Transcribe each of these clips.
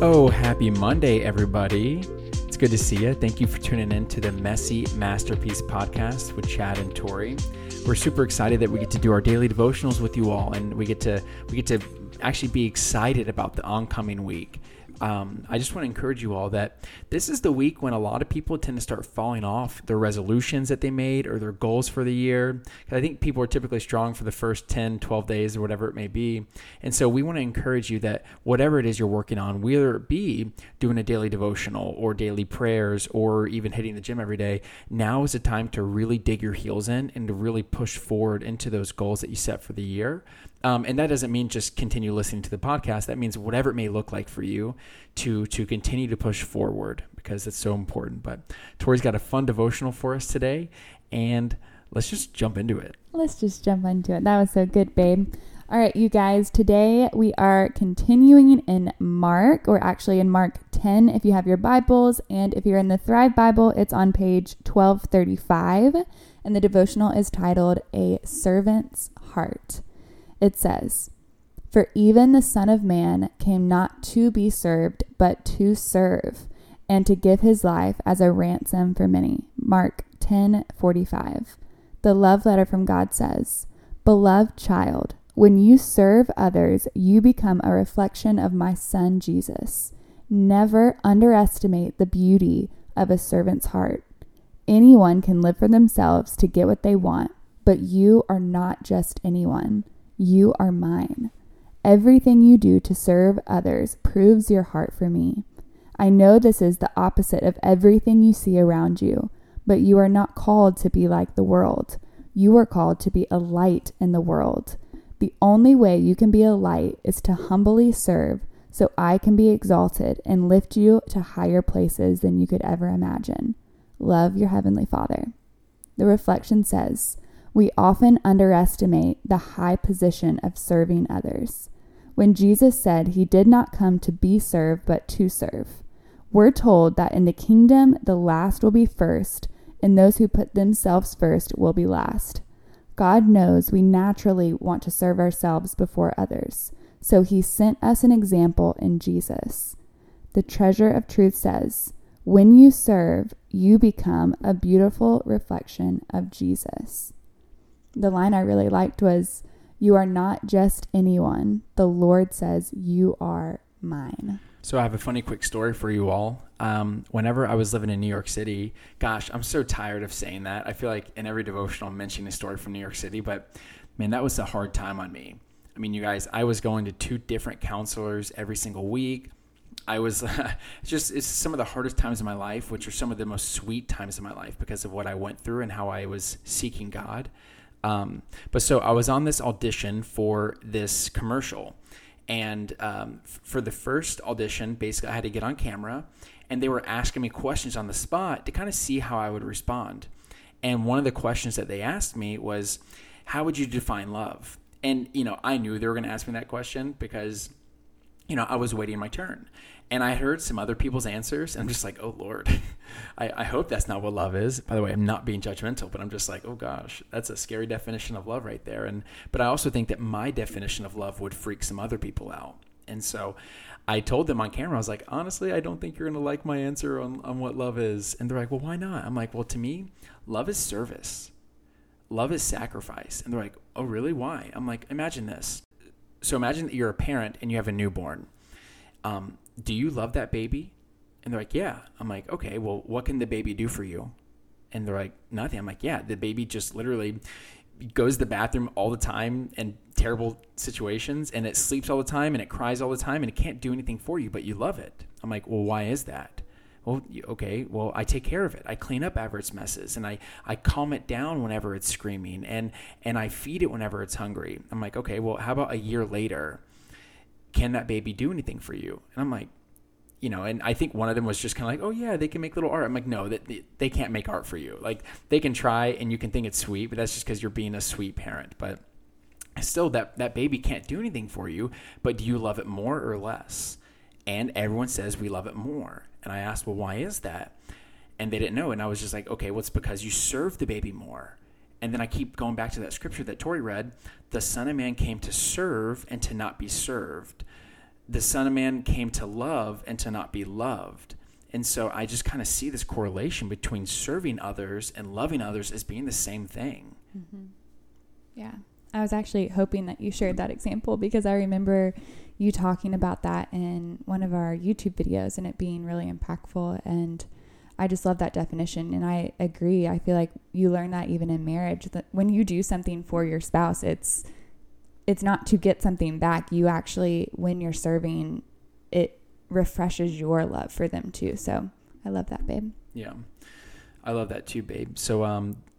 Oh, happy Monday, everybody. It's good to see you. Thank you for tuning in to the Messy Masterpiece Podcast with Chad and Tori. We're super excited that we get to do our daily devotionals with you all, and we get to actually be excited about the oncoming week. I just want to encourage you all that this is the week when a lot of people tend to start falling off their resolutions that they made or their goals for the year. I think people are typically strong for the first 10, 12 days or whatever it may be. And so we want to encourage you that whatever it is you're working on, whether it be doing a daily devotional or daily prayers or even hitting the gym every day, now is the time to really dig your heels in and to really push forward into those goals that you set for the year. And that doesn't mean just continue listening to the podcast. That means whatever it may look like for you to continue to push forward, because it's so important. But Tori's got a fun devotional for us today, and let's just jump into it. That was so good, babe. All right, you guys, today we are continuing in Mark, or actually in Mark 10 if you have your Bibles, and if you're in the Thrive Bible, it's on page 1235, and the devotional is titled A Servant's Heart. It says, "For even the Son of Man came not to be served, but to serve, and to give his life as a ransom for many." Mark 10:45. The love letter from God says, "Beloved child, when you serve others, you become a reflection of my son Jesus. Never underestimate the beauty of a servant's heart. Anyone can live for themselves to get what they want, but you are not just anyone. You are mine. Everything you do to serve others proves your heart for me. I know this is the opposite of everything you see around you, but you are not called to be like the world. You are called to be a light in the world. The only way you can be a light is to humbly serve, so I can be exalted and lift you to higher places than you could ever imagine. Love, your Heavenly Father." The reflection says, "We often underestimate the high position of serving others. When Jesus said he did not come to be served, but to serve, we're told that in the kingdom, the last will be first, and those who put themselves first will be last. God knows we naturally want to serve ourselves before others, so he sent us an example in Jesus." The treasure of truth says, "When you serve, you become a beautiful reflection of Jesus." The line I really liked was, "You are not just anyone. The Lord says you are mine." So I have a funny quick story for you all. Whenever I was living in New York City, gosh, I'm so tired of saying that. I feel like in every devotional I'm mentioning a story from New York City, but man, that was a hard time on me. I mean, you guys, I was going to 2 different counselors every single week. I was it's some of the hardest times in my life, which are some of the most sweet times in my life because of what I went through and how I was seeking God. But so I was on this audition for this commercial, and for the first audition, basically I had to get on camera, and they were asking me questions on the spot to kind of see how I would respond. And one of the questions that they asked me was, "How would you define love?" And, you know, I knew they were going to ask me that question because, you know, I was waiting my turn. And I heard some other people's answers, and I'm just like, oh, Lord, I hope that's not what love is. By the way, I'm not being judgmental, but I'm just like, oh, gosh, that's a scary definition of love right there. But I also think that my definition of love would freak some other people out. And so I told them on camera, I was like, honestly, I don't think you're going to like my answer on what love is. And they're like, well, why not? I'm like, well, to me, love is service. Love is sacrifice. And they're like, oh, really? Why? I'm like, imagine this. So imagine that you're a parent and you have a newborn. Do you love that baby? And they're like, yeah. I'm like, okay, well, what can the baby do for you? And they're like, nothing. I'm like, yeah, the baby just literally goes to the bathroom all the time in terrible situations, and it sleeps all the time, and it cries all the time, and it can't do anything for you, but you love it. I'm like, well, why is that? Well, okay, well, I take care of it. I clean up after its messes, and I calm it down whenever it's screaming, and I feed it whenever it's hungry. I'm like, okay, well, how about a year later? Can that baby do anything for you? And I'm like, you know, and I think one of them was just kind of like, oh yeah, they can make little art. I'm like, no, that they can't make art for you. Like, they can try, and you can think it's sweet, but that's just because you're being a sweet parent. But still, that baby can't do anything for you, but do you love it more or less? And everyone says we love it more. And I asked, well, why is that? And they didn't know. And I was just like, okay, well, it's because you serve the baby more. And then I keep going back to that scripture that Tori read, the Son of Man came to serve and to not be served. the Son of Man came to love and to not be loved. And so I just kind of see this correlation between serving others and loving others as being the same thing. Mm-hmm. Yeah. I was actually hoping that you shared that example, because I remember you talking about that in one of our YouTube videos and it being really impactful. And I just love that definition. And I agree. I feel like you learn that even in marriage, that when you do something for your spouse, it's not to get something back. You actually, when you're serving, it refreshes your love for them too. So I love that, babe. Yeah. I love that too, babe. So,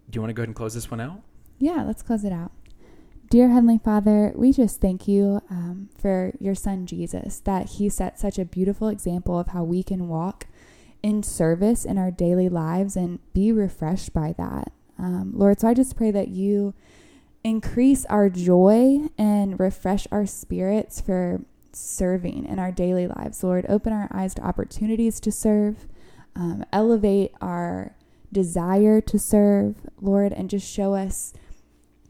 do you want to go ahead and close this one out? Yeah, let's close it out. Dear Heavenly Father, we just thank you for your son, Jesus, that he set such a beautiful example of how we can walk in service in our daily lives and be refreshed by that. Lord, so I just pray that you increase our joy and refresh our spirits for serving in our daily lives. Lord, open our eyes to opportunities to serve, elevate our desire to serve, Lord, and just show us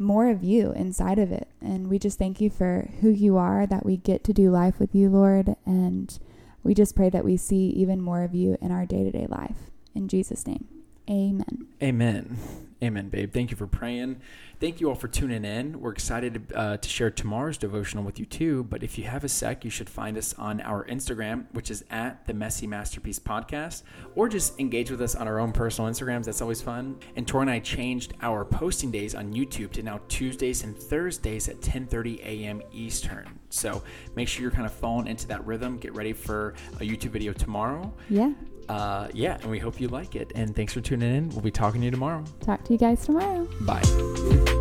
more of you inside of it. And we just thank you for who you are, that we get to do life with you, Lord. And we just pray that we see even more of you in our day-to-day life. In Jesus' name, amen. Amen. Amen, babe. Thank you for praying. Thank you all for tuning in. We're excited to share tomorrow's devotional with you too. But if you have a sec, you should find us on our Instagram, which is at the Messy Masterpiece Podcast, or just engage with us on our own personal Instagrams. That's always fun. And Tori and I changed our posting days on YouTube to now Tuesdays and Thursdays at 10:30 a.m. Eastern. So make sure you're kind of falling into that rhythm. Get ready for a YouTube video tomorrow. Yeah. And we hope you like it. And thanks for tuning in. We'll be talking to you tomorrow. Talk to you guys tomorrow. Bye.